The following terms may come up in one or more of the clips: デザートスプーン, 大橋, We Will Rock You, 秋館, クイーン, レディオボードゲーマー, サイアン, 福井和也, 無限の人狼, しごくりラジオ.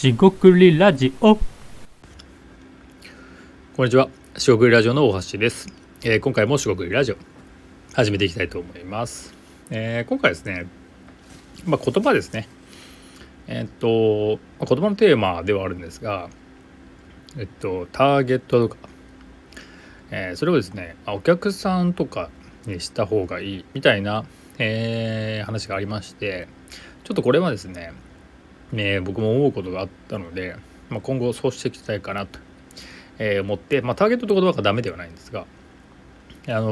しごくりラジオ。こんにちは、しごくりラジオの大橋です。今回もしごくりラジオ始めていきたいと思います。今回ですね、言葉ですね。言葉のテーマではあるんですが、ターゲットとか、それをですね、お客さんとかにした方がいいみたいな、話がありまして、ちょっとこれはですね、僕も思うことがあったので、今後そうしていきたいかなと思って、ターゲットって言葉がダメではないんですが、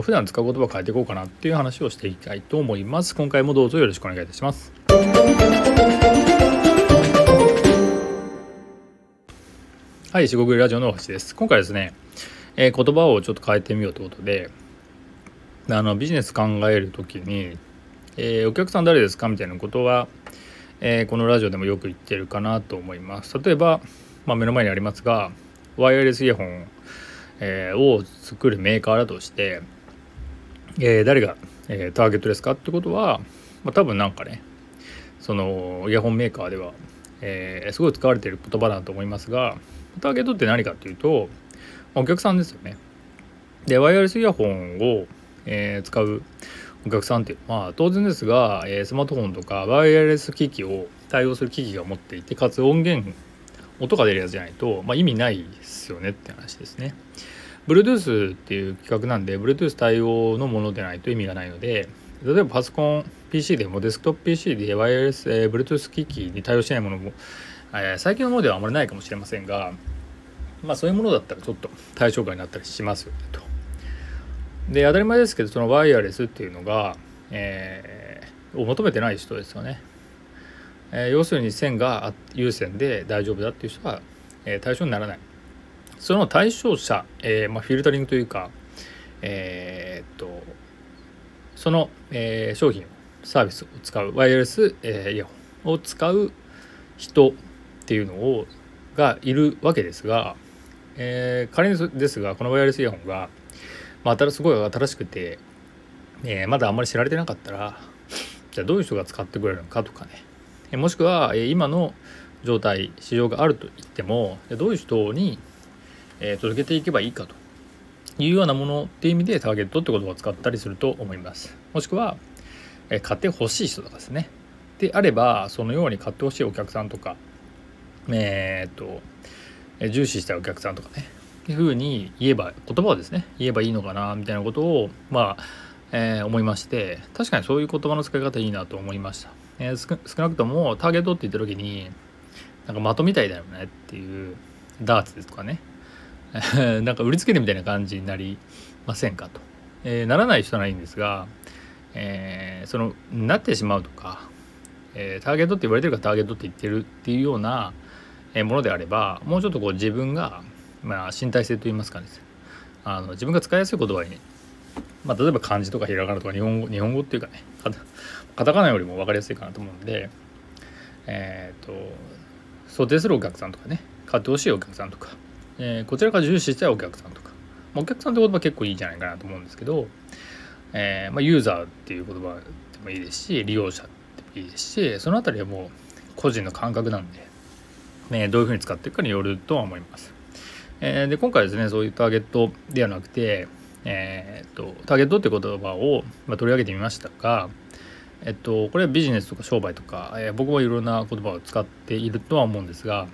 普段使う言葉を変えていこうかなっていう話をしていきたいと思います。今回もどうぞよろしくお願いいたします。はい、しごくりラジオのおはしです。今回ですね、言葉をちょっと変えてみようということで、ビジネス考えるときに、お客さん誰ですかみたいなことはこのラジオでもよく言ってるかなと思います。例えば、目の前にありますが、ワイヤレスイヤホンを作るメーカーだとして、誰がターゲットですかってことは、多分そのイヤホンメーカーではすごい使われている言葉だと思いますが、ターゲットって何かっていうと、お客さんですよね。で、ワイヤレスイヤホンを使うお客さんっていうのは、当然ですが、スマートフォンとかワイヤレス機器を対応する機器が持っていて、かつ音源、音が出るやつじゃないと、意味ないですよねって話ですね。Bluetooth っていう規格なんで、Bluetooth 対応のものでないと意味がないので、例えばパソコン PC でもデスクトップ PC でワイヤレス、Bluetooth 機器に対応しないものも、最近のものではあまりないかもしれませんが、そういうものだったらちょっと対象外になったりしますよねと。で、当たり前ですけど、そのワイヤレスっていうのが、を求めてない人ですよね。要するに線が有線で大丈夫だっていう人は、対象にならない。その対象者、フィルタリングというか、その、商品、サービスを使うワイヤレス、イヤホンを使う人っていうのをがいるわけですが、仮にですが、このワイヤレスイヤホンがすごい新しくて、まだあんまり知られてなかったら、じゃあどういう人が使ってくれるのかとかね、もしくは今の状態、市場があると言っても、どういう人に届けていけばいいかというようなものっていう意味で、ターゲットって言葉を使ったりすると思います。もしくは買ってほしい人とかですね。であれば、そのように買ってほしいお客さんとか、重視したいお客さんとかね、いうふうに言えばいいのかなみたいなことを思いまして、確かにそういう言葉の使い方いいなと思いました。少なくともターゲットって言った時に、的みたいだよねっていう、ダーツですとかね売りつけるみたいな感じになりませんかと。ならない人はないんですが、なってしまうとか、ターゲットって言われてるからターゲットって言ってるっていうようなものであれば、もうちょっと自分が身体性といいますかね、自分が使いやすい言葉に、例えば漢字とかひらがなとか日本語っていうかね、カタカナよりも分かりやすいかなと思うので、想定するお客さんとかね、買ってほしいお客さんとか、こちらから重視したいお客さんとか、お客さんって言葉結構いいんじゃないかなと思うんですけど、ユーザーっていう言葉でもいいですし、利用者でもいいですし、そのあたりはもう個人の感覚なんで、どういうふうに使っていくかによるとは思います。で、今回ですね、そういうターゲットではなくて、ターゲットって言葉を取り上げてみましたが、これはビジネスとか商売とか、僕もいろんな言葉を使っているとは思うんですが、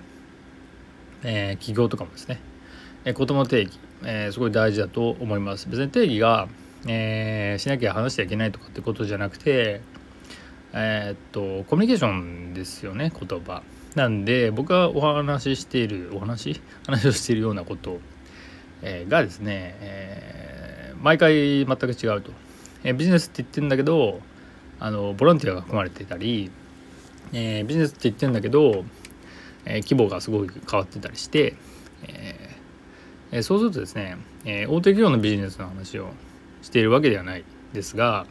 起業とかもですね、言葉の定義、すごい大事だと思います。別に定義が、しなきゃ話しちゃいけないとかってことじゃなくて、コミュニケーションですよね、言葉なんで。僕が話をしているようなことがですね、毎回全く違うと。ビジネスって言ってるんだけど、ボランティアが含まれてたり、ビジネスって言ってるんだけど、規模がすごい変わってたりして、そうするとですね、大手企業のビジネスの話をしているわけではないですが、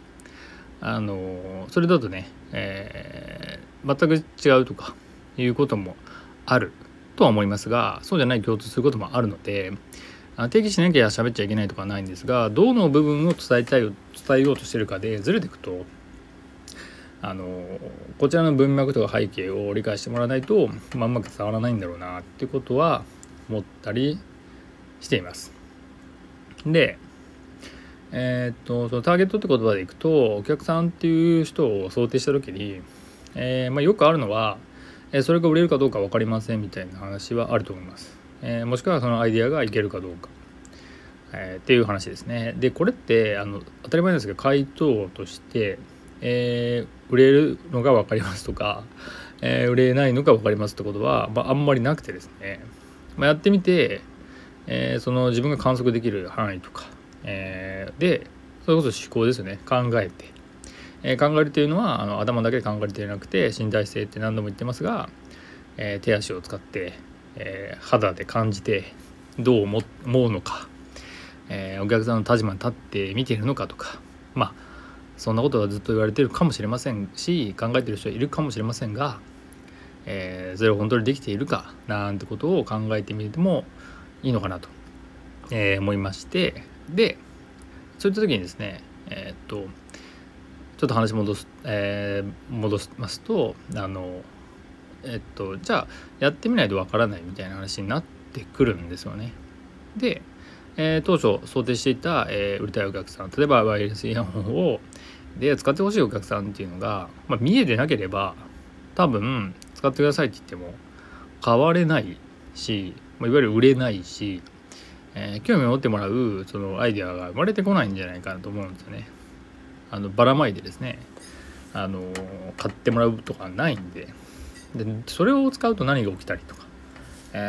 それだとね、全く違うとかいうこともあるとは思いますが、そうじゃない共通することもあるので、定義しなきゃ喋っちゃいけないとかはないんですが、どの部分を伝えようとしてるかでずれていくと、こちらの文脈とか背景を理解してもらわないと、うまく伝わらないんだろうなっていうことは思ったりしています。で、そのターゲットって言葉でいくと、お客さんっていう人を想定した時に、よくあるのは、それが売れるかどうか分かりませんみたいな話はあると思います。もしくはそのアイデアがいけるかどうか、っていう話ですね。で、これって当たり前ですけど、回答として、売れるのが分かりますとか、売れないのが分かりますってことは、あんまりなくてですね、やってみて、その自分が観測できる範囲とか、でそれこそ思考ですよね。考えるというのは頭だけで考えるではなくて、身体性って何度も言ってますが、手足を使って、肌で感じてどう思うのか、お客さんの立場に立って見ているのかとか、そんなことはずっと言われているかもしれませんし、考えている人はいるかもしれませんが、それを本当にできているかなんてことを考えてみてもいいのかなと、思いまして、でそういった時にですね、ちょっと話戻しますとじゃあやってみないとわからないみたいな話になってくるんですよね。で、当初想定していた、売りたいお客さん、例えばワイヤレスイヤホンを使ってほしいお客さんっていうのが、見えてなければ多分使ってくださいって言っても買われないし、いわゆる売れないし、興味を持ってもらうそのアイデアが生まれてこないんじゃないかなと思うんですよね。ばらまいてですね、買ってもらうとかないんで、それを使うと何が起きたりとか、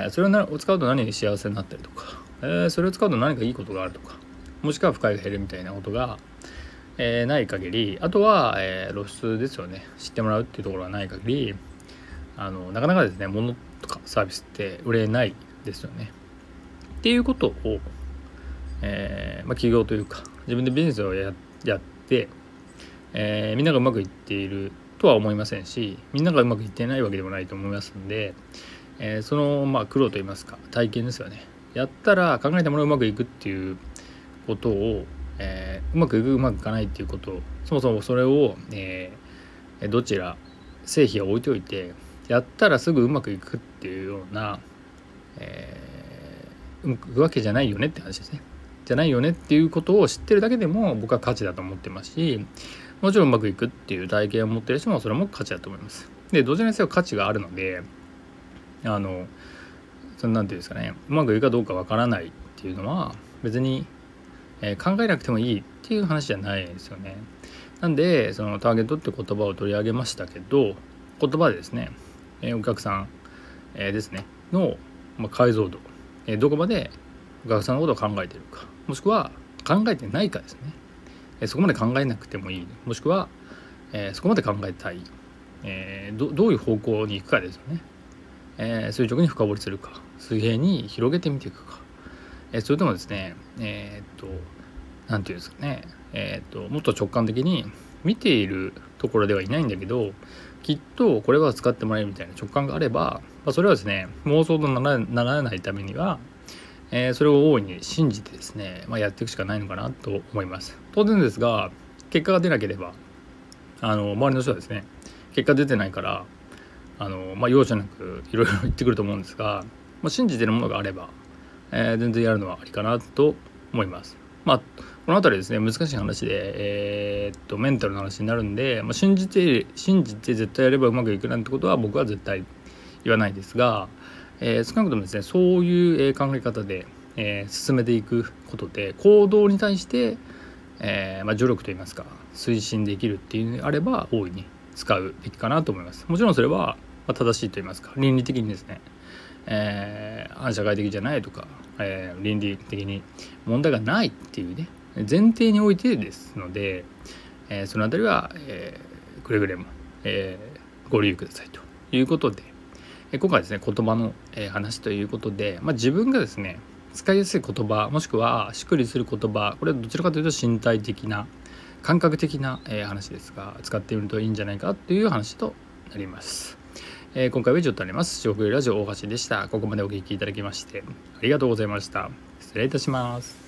それを使うと何が幸せになったりとか、それを使うと何かいいことがあるとか、もしくは不快が減るみたいなことが、ない限り、あとは、露出ですよね。知ってもらうっていうところがない限り、なかなかですね、物とかサービスって売れないですよね。っていうことを、起業というか自分でビジネスをやって、みんながうまくいっているとは思いませんし、みんながうまくいっていないわけでもないと思いますので、その苦労といいますか、体験ですよね。やったら考えたものがうまくいくっていうことを、うまくいくうまくいかないっていうことを、そもそもそれを、どちら成否を置いておいて、やったらすぐうまくいくっていうような、わけじゃないよねって話ですね。じゃないよねっていうことを知ってるだけでも僕は価値だと思ってますし、もちろんうまくいくっていう体験を持ってる人もそれも価値だと思います。で、どちらにせよ価値があるので、なんていうんですかね、うまくいくかどうかわからないっていうのは別に、考えなくてもいいっていう話じゃないですよね。なんでそのターゲットって言葉を取り上げましたけど、言葉でですね、お客さん、ですねの、解像度、どこまでお客さんのことを考えているか、もしくは考えてないかですね。そこまで考えなくてもいい、もしくは、そこまで考えたい、どういう方向に行くかですよね。垂直に深掘りするか、水平に広げてみていくか、それともですね、なんていうんですかね、もっと直感的に見ているところではいないんだけど、きっとこれは使ってもらえるみたいな直感があれば、それはですね、妄想とならないためには、それを大いに信じてですね、やっていくしかないのかなと思います。当然ですが、結果が出なければ周りの人はですね、結果出てないから容赦なくいろいろ言ってくると思うんですが、信じてるものがあれば、全然やるのはありかなと思います。このあたりですね、難しい話で、メンタルの話になるんで、信じて絶対やればうまくいくなんてことは僕は絶対言わないですが、少なくともですね、そういう考え方で、進めていくことで、行動に対して、助力といいますか、推進できるっていうのであれば大いに使うべきかなと思います。もちろんそれは正しいと言いますか、倫理的にですね、反社会的じゃないとか、倫理的に問題がないっていうね、前提においてですので、そのあたりは、くれぐれも、ご留意くださいということで、今回ですね、言葉の、話ということで、自分がですね使いやすい言葉、もしくはしっくりする言葉、これはどちらかというと身体的な感覚的な、話ですが、使ってみるといいんじゃないかという話となります。今回は以上となります。塩食いラジオ大橋でした。ここまでお聞きいただきましてありがとうございました。失礼いたします。